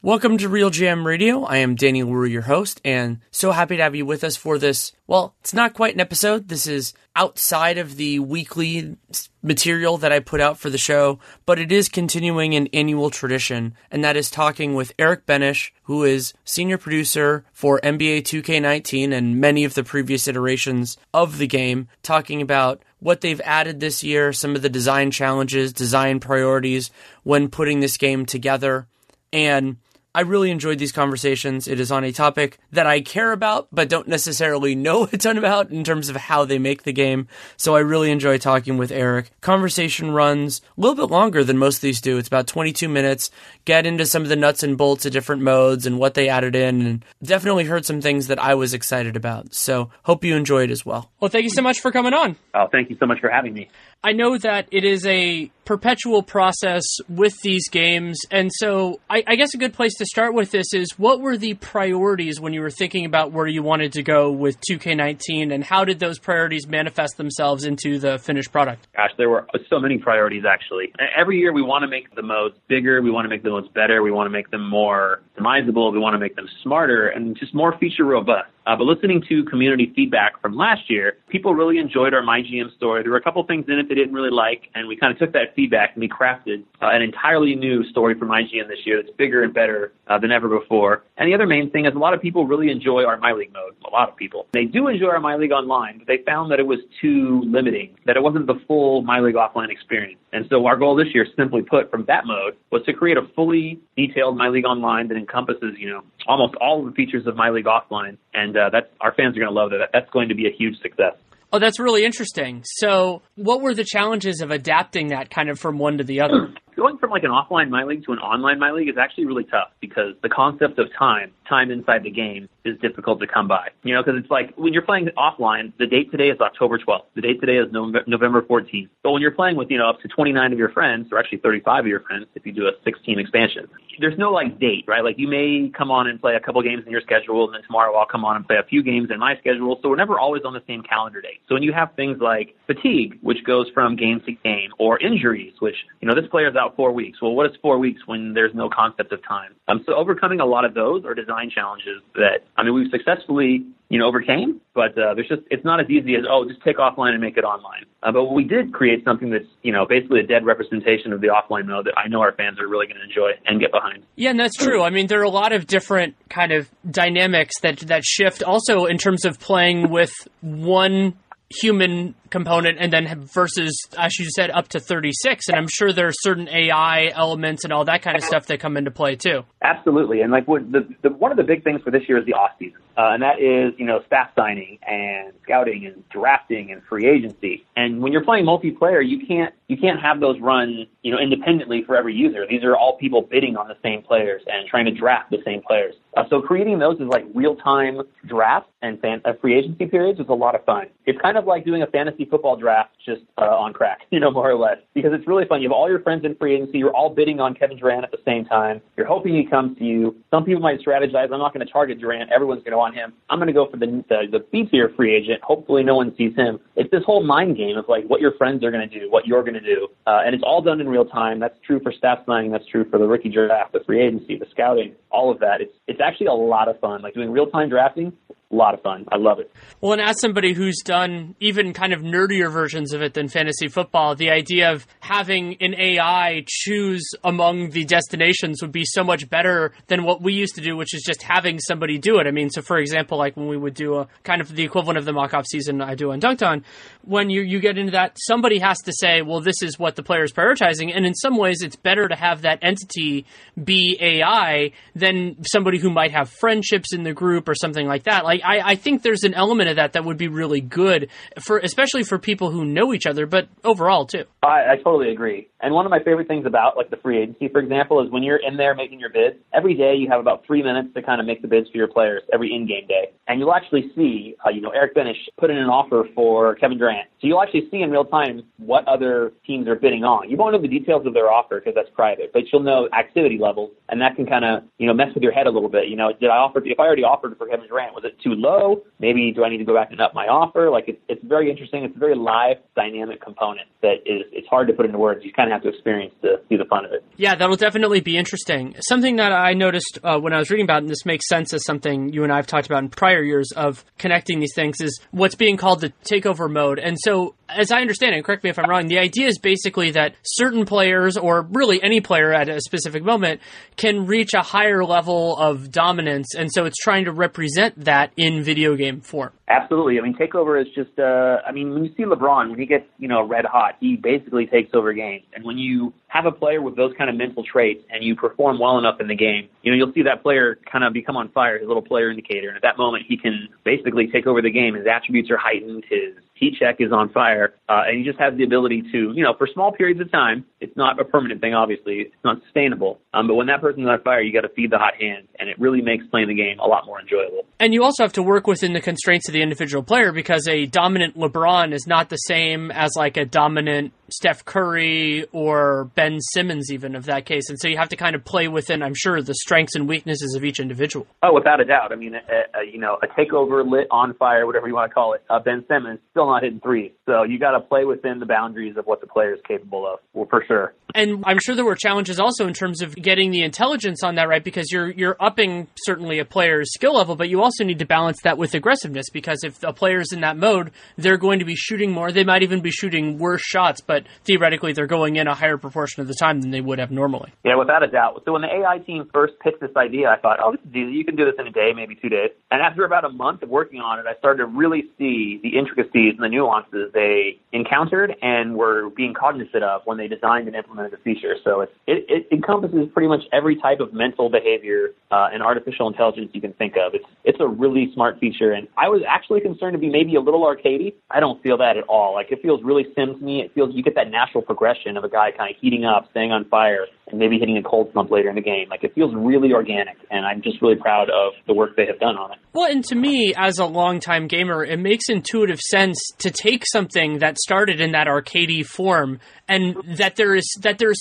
Welcome to Real GM Radio. I am Danny Leroux, your host, and so happy to have you with us for this. Well, it's not quite an episode. This is outside of the weekly material that I put out for the show, but it is continuing an annual tradition, and that is talking with Erick Boenisch, who is senior producer for NBA 2K19 and many of the previous iterations of the game, talking about what they've added this year, some of the design challenges, design priorities when putting this game together, and I really enjoyed these conversations. It is on a topic that I care about, but don't necessarily know a ton about in terms of how they make the game. So I really enjoy talking with Erick. Conversation runs a little bit longer than most of these do. It's about 22 minutes. Get into some of the nuts and bolts of different modes and what they added in. And definitely heard some things that I was excited about. So hope you enjoy it as well. Well, thank you so much for coming on. Oh, thank you so much for having me. I know that it is a perpetual process with these games, and so I guess a good place to start with this is, what were the priorities when you were thinking about where you wanted to go with 2K19, and how did those priorities manifest themselves into the finished product? Gosh, there were so many priorities, actually. Every year we want to make the modes bigger, we want to make the modes better, we want to make them more customizable, we want to make them smarter, and just more feature robust. But listening to community feedback from last year, people really enjoyed our MyGM story. There were a couple things in it they didn't really like, and we kind of took that feedback and we crafted an entirely new story for MyGM this year that's bigger and better than ever before. And the other main thing is, a lot of people really enjoy our MyLeague mode. A lot of people. They do enjoy our MyLeague online, but they found that it was too limiting, that it wasn't the full MyLeague offline experience. And so our goal this year, simply put, from that mode, was to create a fully detailed MyLeague online that encompasses, almost all of the features of MyLeague offline. And that's, our fans are going to love that. That's going to be a huge success. Oh, that's really interesting. So what were the challenges of adapting that kind of from one to the other? Going from an offline MyLeague to an online MyLeague is actually really tough, because the concept of time inside the game is difficult to come by. Because it's like when you're playing offline, the date today is October 12th. The date today is November 14th. But when you're playing with, up to 29 of your friends, or actually 35 of your friends if you do a 6-team expansion, there's no date, right? You may come on and play a couple games in your schedule, and then tomorrow I'll come on and play a few games in my schedule. So we're never always on the same calendar date. So when you have things like fatigue, which goes from game to game, or injuries, which, this player's out 4 weeks. Well, what is 4 weeks when there's no concept of time? So overcoming a lot of those are design challenges that, we've successfully, overcame, but it's not as easy as, just take offline and make it online. But we did create something that's, basically a dead representation of the offline mode that I know our fans are really going to enjoy and get behind. Yeah, and that's true. There are a lot of different kind of dynamics that shift also in terms of playing with one human component and then versus, as you said, up to 36, and I'm sure there are certain AI elements and all that kind of stuff that come into play too. Absolutely, and one of the big things for this year is the off season, and that is staff signing and scouting and drafting and free agency. And when you're playing multiplayer, you can't have those run independently for every user. These are all people bidding on the same players and trying to draft the same players. So creating those is real time drafts and free agency periods is a lot of fun. It's kind of like doing a fantasy football draft just on crack, more or less, because it's really fun. You have all your friends in free agency. You're all bidding on Kevin Durant at the same time. You're hoping he comes. comes to you. Some people might strategize, I'm not going to target Durant. Everyone's going to want him. I'm going to go for the beefier free agent. Hopefully no one sees him. It's this whole mind game of like what your friends are going to do, what you're going to do. And it's all done in real time. That's true for staff signing. That's true for the rookie draft, the free agency, the scouting, all of that. It's actually a lot of fun. Like doing real-time drafting, a lot of fun. I love it. Well, and as somebody who's done even kind of nerdier versions of it than fantasy football, the idea of having an AI choose among the destinations would be so much better than what we used to do, which is just having somebody do it. I mean, so for example, like when we would do a kind of the equivalent of the mock-off season I do on Dunked On, when you get into that, somebody has to say, well, this is what the player is prioritizing. And in some ways, it's better to have that entity be AI than somebody who might have friendships in the group or something like that. Like, I think there's an element of that would be really good, for especially for people who know each other, but overall, too. I totally agree. And one of my favorite things about, like, the free agency, for example, is when you're in there making your bids, every day you have about 3 minutes to kind of make the bids for your players, every in-game day. And you'll actually see, Erick Boenisch put in an offer for Kevin Durant. So you'll actually see in real time what other teams are bidding on. You won't know the details of their offer because that's private, but you'll know activity levels, and that can kind of, mess with your head a little bit. If I already offered for Kevin Durant, was it too low? Maybe do I need to go back and up my offer? Like, it's very interesting. It's a very live, dynamic component that it's hard to put into words. You kind of have to experience to see the fun of it. Yeah, that'll definitely be interesting. Something that I noticed when I was reading about, and this makes sense as something you and I have talked about in prior years of connecting these things, is what's being called the takeover mode. And so, as I understand it, correct me if I'm wrong, the idea is basically that certain players, or really any player at a specific moment, can reach a higher level of dominance. And so it's trying to represent that in video game form. Absolutely. I mean, takeover is just, when you see LeBron, when he gets, red hot, he basically takes over games. And when you have a player with those kind of mental traits and you perform well enough in the game, you'll see that player kind of become on fire, his little player indicator. And at that moment, he can basically take over the game. His attributes are heightened, his heat check is on fire, and you just have the ability to, for small periods of time, it's not a permanent thing, obviously, it's not sustainable, but when that person's on fire, you got to feed the hot hand, and it really makes playing the game a lot more enjoyable. And you also have to work within the constraints of the individual player, because a dominant LeBron is not the same as like a dominant Steph Curry or Ben Simmons, even of that case. And so you have to kind of play within, I'm sure, the strengths and weaknesses of each individual. Oh, without a doubt. I mean, a takeover lit on fire, whatever you want to call it, Ben Simmons still not hitting threes. So you got to play within the boundaries of what the player is capable of, well, for sure. And I'm sure there were challenges also in terms of getting the intelligence on that, right? Because you're upping certainly a player's skill level, but you also need to balance that with aggressiveness, because if a player's in that mode, they're going to be shooting more. They might even be shooting worse shots, but theoretically they're going in a higher proportion of the time than they would have normally. Yeah, without a doubt. So when the AI team first pitched this idea, I thought, this is easy. You can do this in a day, maybe 2 days. And after about a month of working on it, I started to really see the intricacies and the nuances they encountered and were being cognizant of when they designed and implemented the feature. So it encompasses pretty much every type of mental behavior and artificial intelligence you can think of. It's a really smart feature, and I was actually concerned to be maybe a little arcadey. I don't feel that at all. Like, it feels really sim to me. It feels you get that natural progression of a guy kind of heating up, staying on fire, and maybe hitting a cold slump later in the game. Like, it feels really organic, and I'm just really proud of the work they have done on it. Well, and to me, as a longtime gamer, it makes intuitive sense to take something that started in that arcadey form, and that there is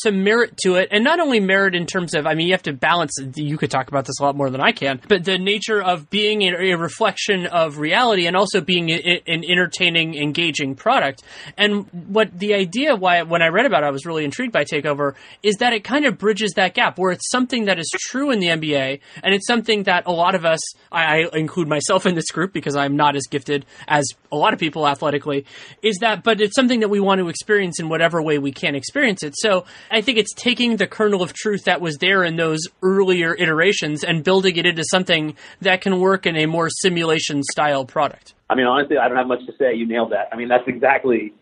some merit to it, and not only merit in terms of, you have to balance, you could talk about this a lot more than I can, but the nature of being a reflection of reality and also being an entertaining, engaging product. And what the idea why, when I read about it, I was really intrigued by Takeover, is that it kind of bridges that gap where it's something that is true in the NBA, and it's something that a lot of us, I include myself in this group because I'm not as gifted as a lot of people athletically, but it's something that we want to experience in whatever way we can experience it. So I think it's taking the kernel of truth that was there in those earlier iterations and building it into something that can work in a more simulation-style product. Honestly, I don't have much to say. You nailed that. That's exactly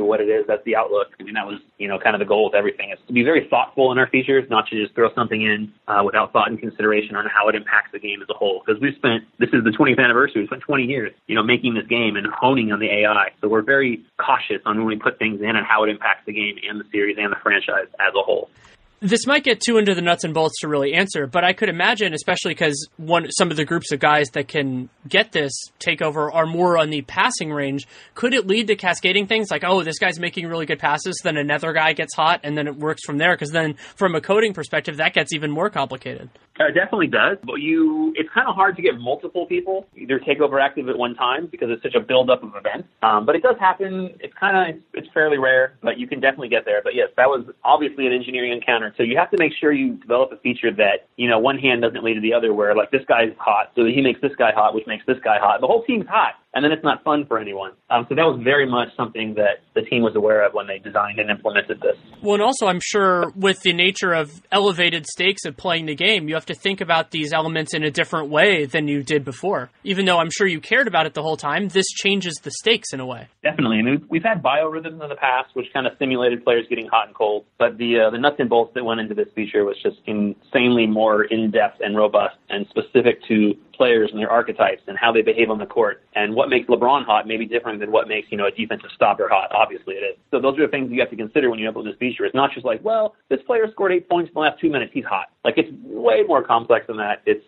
what it is. That's the outlook. That was, kind of the goal with everything. It's to be very thoughtful in our features, not to just throw something in without thought and consideration on how it impacts the game as a whole. Because this is the 20th anniversary. We spent 20 years, making this game and honing on the AI. So we're very cautious on when we put things in and how it impacts the game and the series and the franchise as a whole. This might get too into the nuts and bolts to really answer, but I could imagine, especially because some of the groups of guys that can get this takeover are more on the passing range, could it lead to cascading things like, this guy's making really good passes, then another guy gets hot, and then it works from there? Because then from a coding perspective, that gets even more complicated. It definitely does, but it's kind of hard to get multiple people either Takeover active at one time because it's such a buildup of events. But it does happen. It's fairly rare, but you can definitely get there. But yes, that was obviously an engineering encounter. So you have to make sure you develop a feature that, one hand doesn't lead to the other, where like this guy's hot, so he makes this guy hot, which makes this guy hot. The whole team's hot. And then it's not fun for anyone. So that was very much something that the team was aware of when they designed and implemented this. Well, and also I'm sure with the nature of elevated stakes of playing the game, you have to think about these elements in a different way than you did before. Even though I'm sure you cared about it the whole time, this changes the stakes in a way. Definitely. I mean, we've had biorhythms in the past, which kind of simulated players getting hot and cold. But the nuts and bolts that went into this feature was just insanely more in-depth and robust and specific to players and their archetypes and how they behave on the court. And what makes LeBron hot may be different than what makes, a defensive stopper hot. Obviously it is. So those are the things you have to consider when you implement this feature. It's not just like, well, this player scored 8 points in the last 2 minutes. He's hot. Like, it's way more complex than that. It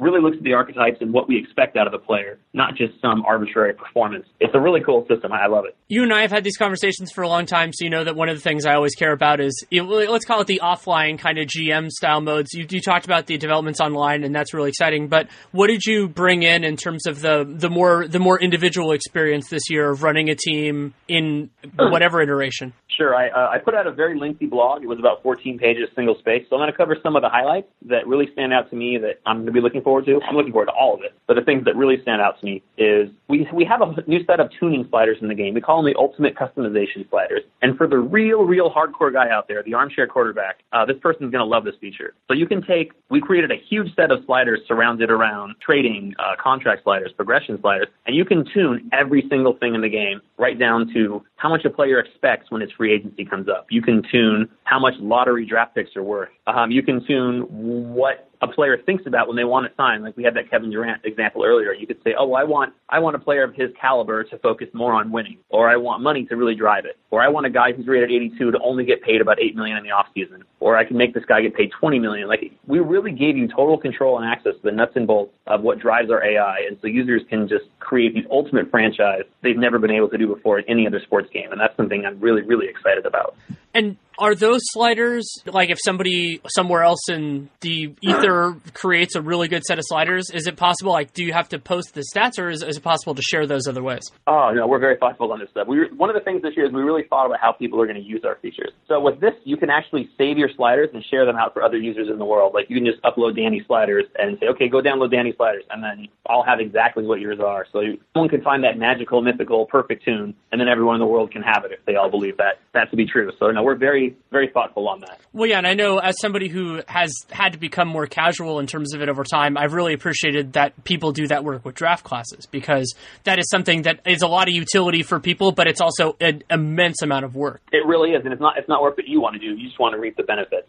really looks at the archetypes and what we expect out of a player, not just some arbitrary performance. It's a really cool system. I love it. You and I have had these conversations for a long time, so you know that one of the things I always care about is, let's call it the offline kind of GM style modes. You talked about the developments online, and that's really exciting, but what did you bring in terms of the more individual experience this year of running a team in whatever iteration? Sure. I put out a very lengthy blog. It was about 14 pages, single space. So I'm going to cover some of the highlights that really stand out to me that I'm going to be looking forward to. I'm looking forward to all of it. But the things that really stand out to me is we have a new set of tuning sliders in the game. We call them the ultimate customization sliders. And for the real hardcore guy out there, the armchair quarterback, this person's going to love this feature. So you can we created a huge set of sliders surrounded around trading, contract sliders, progression sliders, and you can tune every single thing in the game right down to how much a player expects when it's free agency comes up. You can tune how much lottery draft picks are worth. You can tune what a player thinks about when they want to sign. Like we had that Kevin Durant example earlier. You could say, oh, well, I want a player of his caliber to focus more on winning, or I want money to really drive it, or I want a guy who's rated 82 to only get paid about $8 million in the offseason, or I can make this guy get paid $20 million. Like, we really gave you total control and access to the nuts and bolts of what drives our AI, and so users can just create the ultimate franchise they've never been able to do before in any other sports game, and that's something I'm really, really excited about. And are those sliders, like if somebody somewhere else in the ether creates a really good set of sliders, is it possible, like, do you have to post the stats, or is it possible to share those other ways? Oh, no, we're very thoughtful on this stuff. One of the things this year is we really thought about how people are going to use our features. So with this, you can actually save your sliders and share them out for other users in the world. Like, you can just upload Danny's sliders and say, okay, go download Danny's sliders, and then I'll have exactly what yours are. So someone can find that magical, mythical, perfect tune, and then everyone in the world can have it if they all believe that to be true. So, no, we're very, very thoughtful on that. Well, yeah, and I know as somebody who has had to become more casual in terms of it over time, I've really appreciated that people do that work with draft classes, because that is something that is a lot of utility for people, but it's also an immense amount of work. It really is, and it's not work that you want to do. You just want to reap the benefits.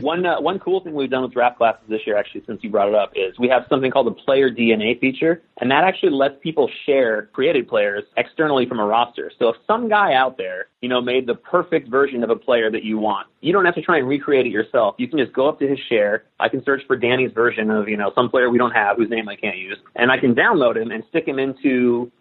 One cool thing we've done with draft classes this year, actually, since you brought it up, is we have something called the player DNA feature, and that actually lets people share created players externally from a roster. So if some guy out there, made the perfect version of a player that you want, you don't have to try and recreate it yourself. You can just go up to his share. I can search for Danny's version of, some player we don't have whose name I can't use, and I can download him and stick him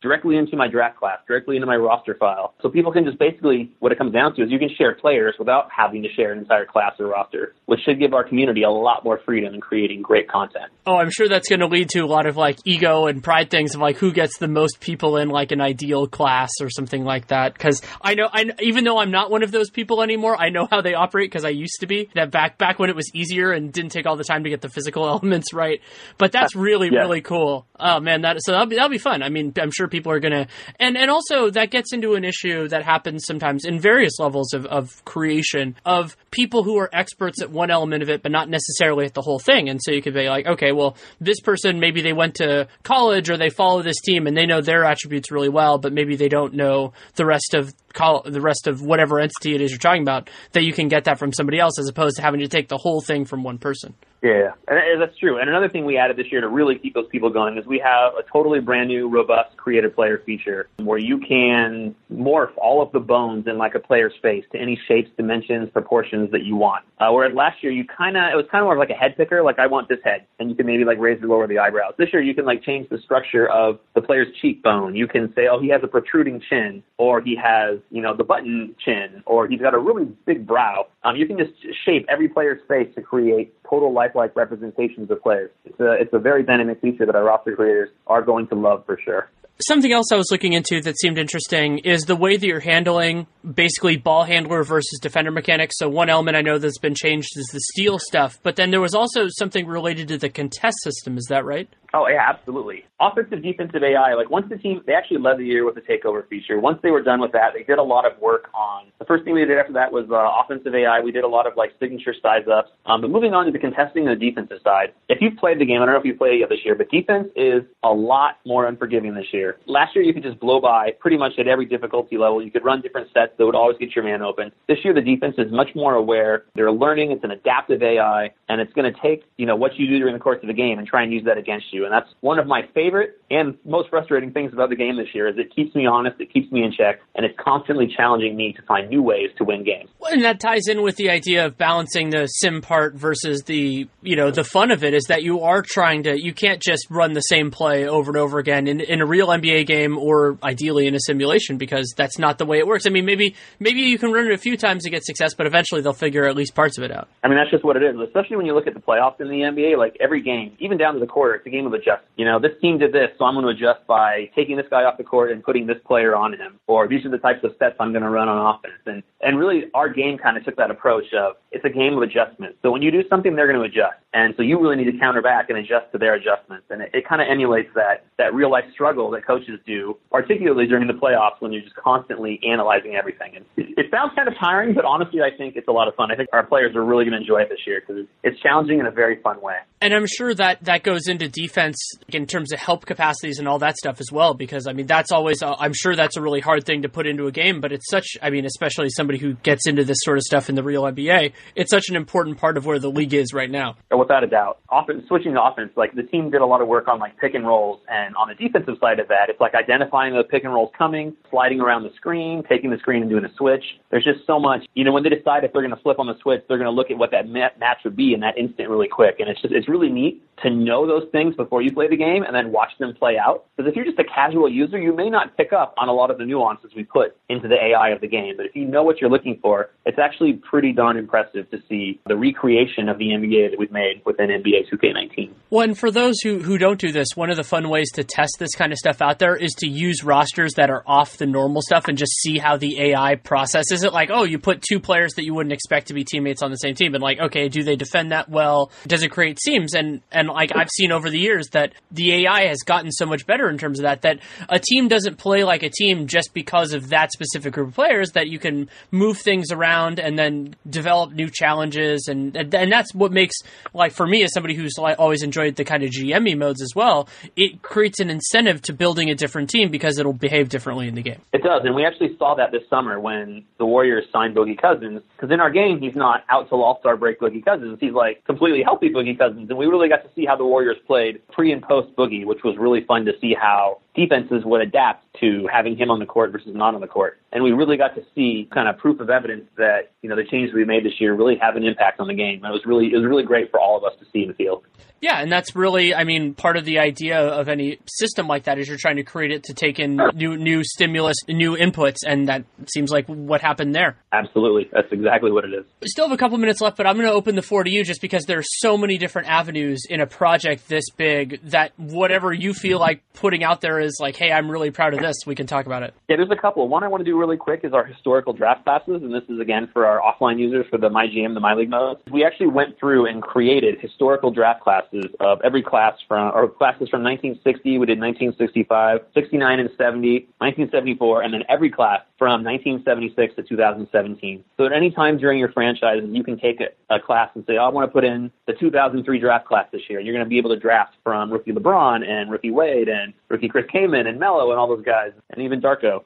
directly into my draft class, directly into my roster file. So people can just basically, what it comes down to is you can share players without having to share an entire class or roster, which should give our community a lot more freedom in creating great content. Oh, I'm sure that's going to lead to a lot of ego and pride things of who gets the most people in an ideal class or something like that. Because I know, even though I'm not one of those people anymore, I know how they operate because I used to be that back when it was easier and didn't take all the time to get the physical elements right. But that's really, really cool. Oh man, that'll be fun. I mean, I'm sure people are going to, and also that gets into an issue that happens sometimes in various levels of creation of people who are experts at one element of it, but not necessarily at the whole thing. And so you could be okay, well, this person, maybe they went to college or they follow this team and they know their attributes really well, but maybe they don't know the rest of whatever entity it is you're talking about, that you can get that from somebody else as opposed to having to take the whole thing from one person. Yeah, and that's true. And another thing we added this year to really keep those people going is we have a totally brand new, robust creative player feature where you can morph all of the bones in a player's face to any shapes, dimensions, proportions that you want. Whereas last year, it was kind of more of a head picker, I want this head, and you can maybe raise or lower the eyebrows. This year, you can change the structure of the player's cheekbone. You can say, oh, he has a protruding chin, or he has, the button chin, or he's got a really big brow. You can just shape every player's face to create total lifelike representations of players. It's a very dynamic feature that our roster creators are going to love for sure. Something else I was looking into that seemed interesting is the way that you're handling basically ball handler versus defender mechanics. So one element I know that's been changed is the steal stuff, but then there was also something related to the contest system. Is that right? Oh, yeah, absolutely. Offensive, defensive AI, like once the team, they actually led the year with the takeover feature. Once they were done with that, they did a lot of work on, the first thing we did after that was offensive AI. We did a lot of like signature size ups. But moving on to the contesting and the defensive side, if you've played the game, I don't know if you've played it yet this year, but defense is a lot more unforgiving this year. Last year, you could just blow by pretty much at every difficulty level. You could run different sets that would always get your man open. This year, the defense is much more aware. They're learning. It's an adaptive AI, and it's going to take, you know, what you do during the course of the game and try and use that against you. And that's one of my favorite and most frustrating things about the game this year is it keeps me honest, it keeps me in check, and it's constantly challenging me to find new ways to win games. Well, and that ties in with the idea of balancing the sim part versus the, you know, the fun of it is that you are trying to, you can't just run the same play over and over again in a real NBA game or ideally in a simulation because that's not the way it works. I mean, maybe you can run it a few times to get success, but eventually they'll figure at least parts of it out. I mean, that's just what it is, especially when you look at the playoffs in the NBA, like every game, even down to the quarter, it's a game of adjust. You know, this team did this, so I'm going to adjust by taking this guy off the court and putting this player on him, or these are the types of sets I'm going to run on offense. And really our game kind of took that approach of it's a game of adjustments. So when you do something, they're going to adjust. And so you really need to counter back and adjust to their adjustments. And it kind of emulates that real life struggle that coaches do, particularly during the playoffs when you're just constantly analyzing everything. And it sounds kind of tiring, but honestly, I think it's a lot of fun. I think our players are really going to enjoy it this year because it's challenging in a very fun way. And I'm sure that goes into defense in terms of help capacities and all that stuff as well, because I mean, that's always, I'm sure that's a really hard thing to put into a game, but it's such, I mean, especially somebody who gets into this sort of stuff in the real NBA, it's such an important part of where the league is right now. Without a doubt. Often switching to offense, like the team did a lot of work on like pick and rolls, and on the defensive side of that, it's like identifying the pick and rolls coming, sliding around the screen, taking the screen and doing a switch. There's just so much, you know, when they decide if they're going to flip on the switch, they're going to look at what that match would be in that instant really quick. And it's just, it's really neat to know those things before you play the game and then watch them play out. Because if you're just a casual user, you may not pick up on a lot of the nuances we put into the AI of the game. But if you know what you're looking for, it's actually pretty darn impressive to see the recreation of the NBA that we've made within NBA 2K19. Well, and for those who don't do this, one of the fun ways to test this kind of stuff out there is to use rosters that are off the normal stuff and just see how the AI processes it. Like, oh, you put two players that you wouldn't expect to be teammates on the same team, and like, okay, do they defend that well? Does it create seams? And like I've seen over the years that the AI has gotten so much better in terms of that a team doesn't play like a team just because of that specific group of players, that you can move things around and then develop new challenges, and that's what makes, like for me as somebody who's always enjoyed the kind of GM-y modes as well, it creates an incentive to building a different team because it'll behave differently in the game. It does, and we actually saw that this summer when the Warriors signed Boogie Cousins, because in our game he's not out till All-Star break Boogie Cousins, he's like completely healthy Boogie Cousins, and we really got to see how the Warriors played pre and post Boogie, which was really fun to see how defenses would adapt to having him on the court versus not on the court. And we really got to see kind of proof of evidence that, you know, the changes we made this year really have an impact on the game. And it was really great for all of us to see in the field. Yeah, and that's really, I mean, part of the idea of any system like that is you're trying to create it to take in new stimulus, new inputs, and that seems like what happened there. Absolutely. That's exactly what it is. We still have a couple minutes left, but I'm going to open the floor to you just because there are so many different avenues in a project this big that whatever you feel like putting out there is like, hey, I'm really proud of this, we can talk about it. Yeah, there's a couple. One I want to do really quick is our historical draft classes, and this is, again, for our offline users for the MyGM, the MyLeague mode. We actually went through and created historical draft classes of every class from 1960. We did 1965, 69 and 70, 1974, and then every class from 1976 to 2017. So at any time during your franchise, you can take a class and say, oh, I want to put in the 2003 draft class this year. You're going to be able to draft from rookie LeBron and rookie Wade and rookie Chris Kaman and Melo and all those guys, and even Darko.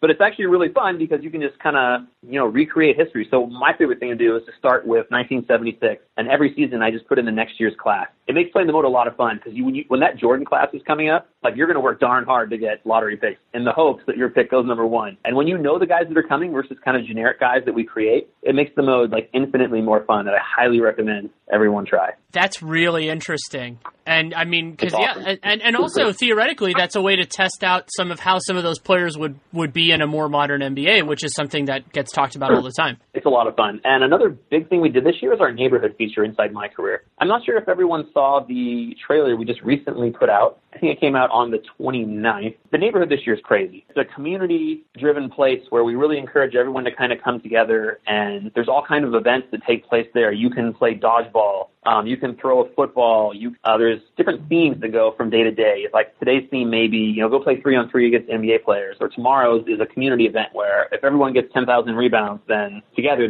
But it's actually really fun because you can just kind of, you know, recreate history. So my favorite thing to do is to start with 1976, and every season I just put in the next year's class. it makes playing the mode a lot of fun, because when that Jordan class is coming up, like, you're going to work darn hard to get lottery picks in the hopes that your pick goes number one. And when you know the guys that are coming versus kind of generic guys that we create, it makes the mode, like, infinitely more fun, that I highly recommend everyone try. That's really interesting. And, I mean, because, awesome. Yeah, and also, theoretically, that's a way to test out some of how some of those players would be in a more modern NBA, which is something that gets talked about all the time. It's a lot of fun. And another big thing we did this year is our neighborhood feature inside My Career. I'm not sure if everyone saw the trailer we just recently put out. I think it came out on the 29th. The neighborhood this year is crazy. It's a community-driven place where we really encourage everyone to kind of come together, and there's all kinds of events that take place there. You can play dodgeball. You can throw a football. There's different themes that go from day to day. It's like today's theme may be, go play 3-on-3 against NBA players, or tomorrow's is a community event where if everyone gets 10,000 rebounds, then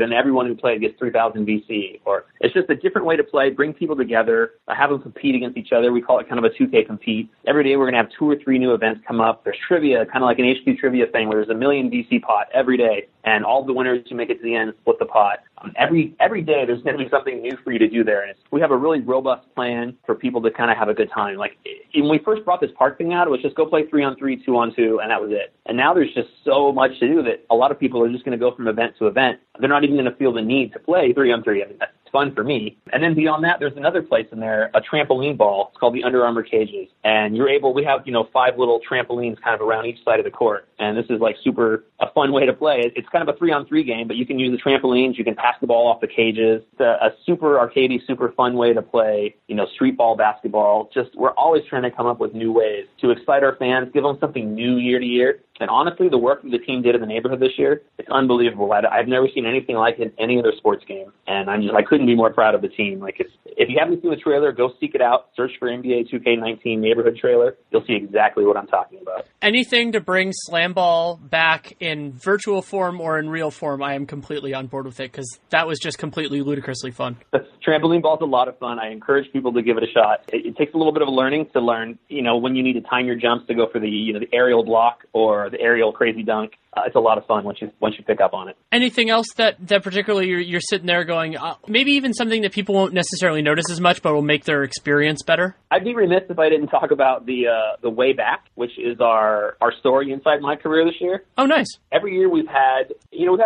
everyone who played gets 3,000 VC. Or it's just a different way to play, bring people together, have them compete against each other. We call it kind of a 2K compete. Every day we're going to have 2 or 3 new events come up. There's trivia, kind of like an HQ trivia thing where there's a million VC pot every day, and all the winners who make it to the end split the pot. Every day there's going to be something new for you to do there, and we have a really robust plan for people to kind of have a good time. Like, when we first brought this park thing out, it was just go play 3-on-3, 2-on-2, and that was it. And now there's just so much to do that a lot of people are just going to go from event to event. They're not even going to feel the need to play 3-on-3. I mean, that's fun for me. And then beyond that, there's another place in there, a trampoline ball. It's called the Under Armour Cages. And we have, 5 little trampolines kind of around each side of the court. And this is like super a fun way to play. It's kind of a 3-on-3 game, but you can use the trampolines. You can pass the ball off the cages. It's a super arcadey, super fun way to play, street ball, basketball. Just, we're always trying to come up with new ways to excite our fans, give them something new year to year. And honestly, the work that the team did in the neighborhood this year, it's unbelievable. I've never seen anything like it in any other sports game. And I couldn't be more proud of the team. Like, if you haven't seen the trailer, go seek it out. Search for NBA 2K19 neighborhood trailer. You'll see exactly what I'm talking about. Anything to bring slam ball back in virtual form or in real form, I am completely on board with it, because that was just completely ludicrously fun. The trampoline ball is a lot of fun. I encourage people to give it a shot. It takes a little bit of learning to learn, when you need to time your jumps to go for the, the aerial block or the aerial crazy dunk. It's a lot of fun once you pick up on it. Anything else that particularly you're sitting there going, maybe even something that people won't necessarily notice as much, but will make their experience better? I'd be remiss if I didn't talk about the Way Back, which is our story inside My Career this year. Oh, nice. Every year we've had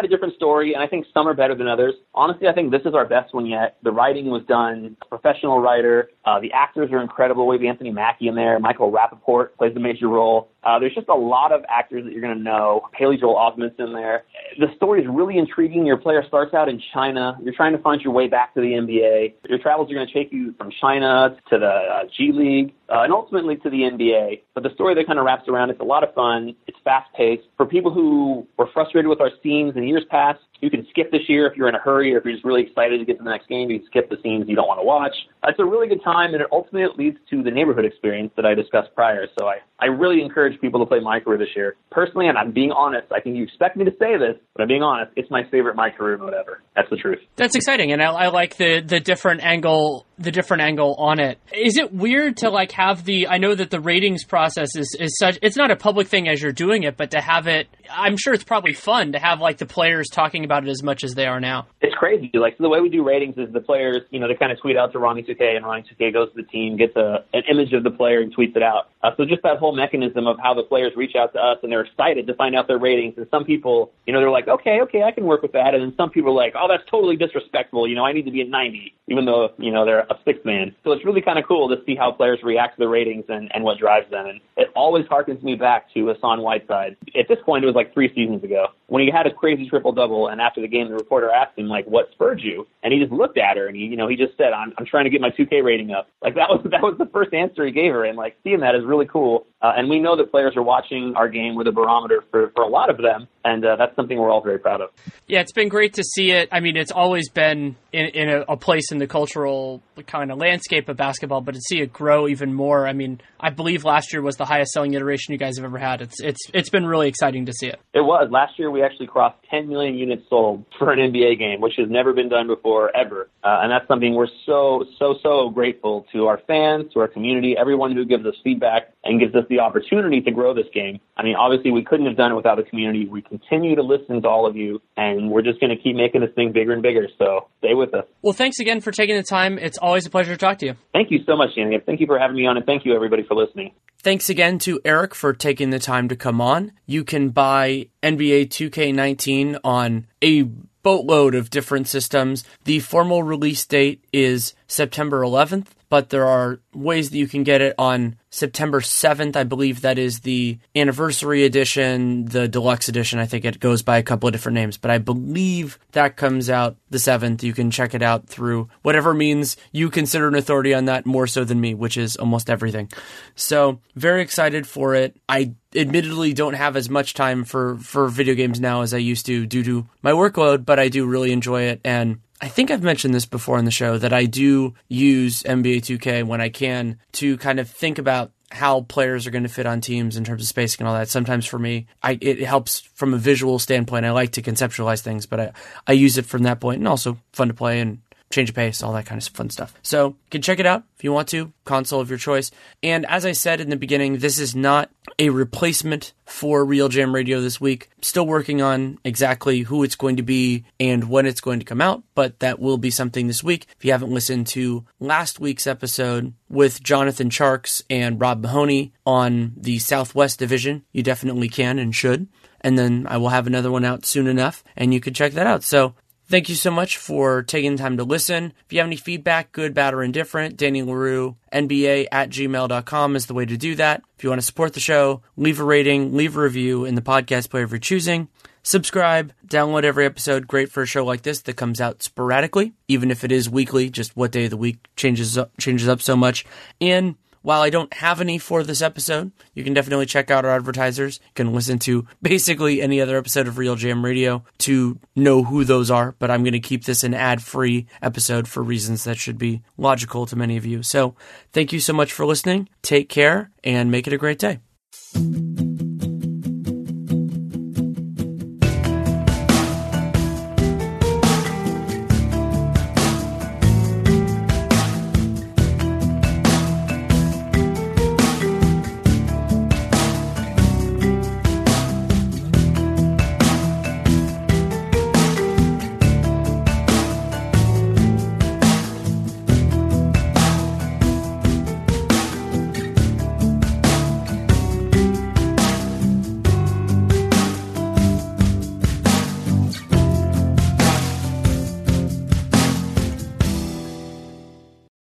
a different story, and I think some are better than others. Honestly, I think this is our best one yet. The writing was done, a professional writer. The actors are incredible. We have Anthony Mackie in there. Michael Rapaport plays the major role. There's just a lot of actors that you're going to know. Haley Osmond's in there. The story is really intriguing. Your player starts out in China. You're trying to find your way back to the NBA. Your travels are going to take you from China to the G League and ultimately to the NBA. But the story that kind of wraps around, it's a lot of fun. It's fast-paced. For people who were frustrated with our scenes in years past, you can skip this year if you're in a hurry, or if you're just really excited to get to the next game, you can skip the scenes you don't want to watch. It's a really good time, and it ultimately leads to the neighborhood experience that I discussed prior. So I really encourage people to play My Career this year. Personally, and I'm being honest, I think you expect me to say this, but I'm being honest, it's my favorite My Career mode ever. That's the truth. That's exciting, and I like the different angle on it. Is it weird to have I know that the ratings process is such, it's not a public thing as you're doing it, but to have it, I'm sure it's probably fun to have the players talking about it as much as they are now. It's crazy. So the way we do ratings is the players, they kind of tweet out to Ronnie 2K, and Ronnie 2K goes to the team, gets an image of the player and tweets it out. So just that whole mechanism of how the players reach out to us, and they're excited to find out their ratings. And some people, they're like, okay, I can work with that. And then some people are like, oh, that's totally disrespectful. I need to be at 90, even though, they're a sixth man. So it's really kind of cool to see how players react to the ratings and what drives them. And it always harkens me back to Hassan Whiteside. At this point, it was 3 seasons ago when he had a crazy triple-double. And after the game, the reporter asked him, what spurred you? And he just looked at her and he just said, I'm trying to get my 2K rating up. That was the first answer he gave her. And seeing that is really cool. And we know that players are watching our game with a barometer for a lot of them. And that's something we're all very proud of. Yeah, it's been great to see it. I mean, it's always been in a place in the cultural kind of landscape of basketball, but to see it grow even more. I mean, I believe last year was the highest selling iteration you guys have ever had. It's been really exciting to see it. It was. Last year, we actually crossed 10 million units sold for an NBA game, which has never been done before, ever. And that's something we're so, so, so grateful to our fans, to our community, everyone who gives us feedback and gives us the opportunity to grow this game. I mean, obviously, we couldn't have done it without the community. We continue to listen to all of you, and we're just going to keep making this thing bigger and bigger. So stay with us. Well, thanks again for taking the time. It's always a pleasure to talk to you. Thank you so much, Danny. Thank you for having me on, and thank you, everybody, for listening. Thanks again to Erick for taking the time to come on. You can buy NBA 2K19 on a boatload of different systems. The formal release date is September 11th, but there are ways that you can get it on September 7th. I believe that is the anniversary edition, the deluxe edition. I think it goes by a couple of different names, but I believe that comes out the 7th. You can check it out through whatever means you consider an authority on that, more so than me, which is almost everything. So very excited for it. I admittedly don't have as much time for video games now as I used to due to my workload, but I do really enjoy it. And I think I've mentioned this before on the show that I do use NBA 2K when I can to kind of think about how players are going to fit on teams in terms of spacing and all that. Sometimes for me, it helps from a visual standpoint. I like to conceptualize things, but I use it from that point, and also fun to play and change of pace, all that kind of fun stuff. So you can check it out if you want to, console of your choice. And as I said in the beginning, this is not a replacement for Real Jam Radio this week. Still working on exactly who it's going to be and when it's going to come out, but that will be something this week. If you haven't listened to last week's episode with Jonathan Charks and Rob Mahoney on the Southwest Division, you definitely can and should. And then I will have another one out soon enough, and you can check that out. So thank you so much for taking the time to listen. If you have any feedback, good, bad, or indifferent, Danny Leroux, NBA@gmail.com is the way to do that. If you want to support the show, leave a rating, leave a review in the podcast player of your choosing. Subscribe, download every episode. Great for a show like this that comes out sporadically, even if it is weekly, just what day of the week changes up so much. And while I don't have any for this episode, you can definitely check out our advertisers. You can listen to basically any other episode of Real Jam Radio to know who those are, but I'm going to keep this an ad-free episode for reasons that should be logical to many of you. So thank you so much for listening. Take care and make it a great day.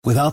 Without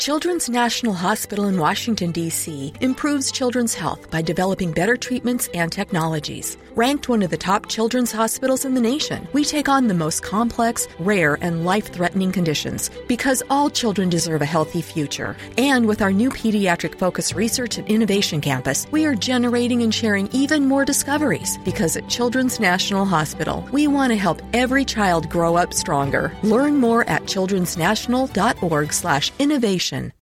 Children's National Hospital in Washington, D.C. improves children's health by developing better treatments and technologies. Ranked one of the top children's hospitals in the nation, we take on the most complex, rare, and life-threatening conditions because all children deserve a healthy future. And with our new pediatric-focused research and innovation campus, we are generating and sharing even more discoveries because at Children's National Hospital, we want to help every child grow up stronger. Learn more at childrensnational.org/innovation.